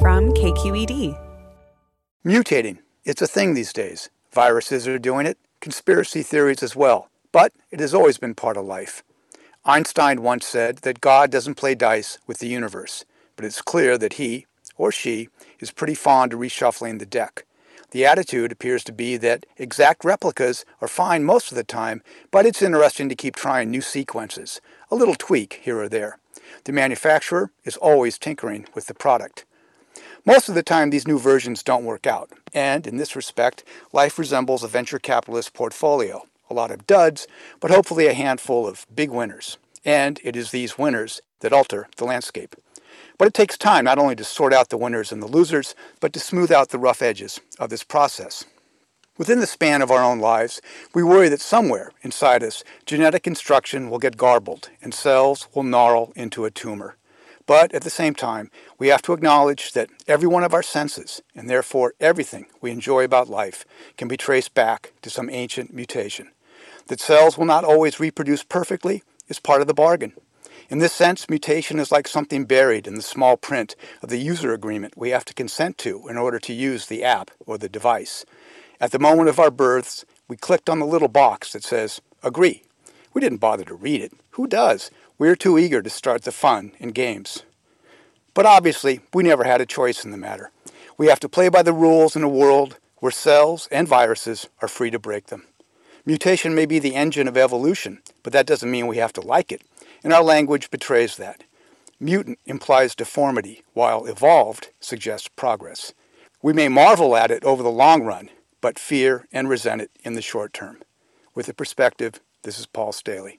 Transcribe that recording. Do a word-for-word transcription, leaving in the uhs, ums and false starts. From K Q E D. Mutating. It's a thing these days. Viruses are doing it, conspiracy theories as well, but it has always been part of life. Einstein once said that God doesn't play dice with the universe, but it's clear that he, or she, is pretty fond of reshuffling the deck. The attitude appears to be that exact replicas are fine most of the time, but it's interesting to keep trying new sequences, a little tweak here or there. The manufacturer is always tinkering with the product. Most of the time, these new versions don't work out, and in this respect, life resembles a venture capitalist portfolio. A lot of duds, but hopefully a handful of big winners. And it is these winners that alter the landscape. But it takes time not only to sort out the winners and the losers, but to smooth out the rough edges of this process. Within the span of our own lives, we worry that somewhere inside us, genetic instruction will get garbled and cells will gnarl into a tumor. But at the same time, we have to acknowledge that every one of our senses, and therefore everything we enjoy about life, can be traced back to some ancient mutation. That cells will not always reproduce perfectly is part of the bargain. In this sense, mutation is like something buried in the small print of the user agreement we have to consent to in order to use the app or the device. At the moment of our births, we clicked on the little box that says, "Agree." We didn't bother to read it. Who does? We're too eager to start the fun and games. But obviously, we never had a choice in the matter. We have to play by the rules in a world where cells and viruses are free to break them. Mutation may be the engine of evolution, but that doesn't mean we have to like it, and our language betrays that. Mutant implies deformity, while evolved suggests progress. We may marvel at it over the long run, but fear and resent it in the short term. With a perspective, this is Paul Staley.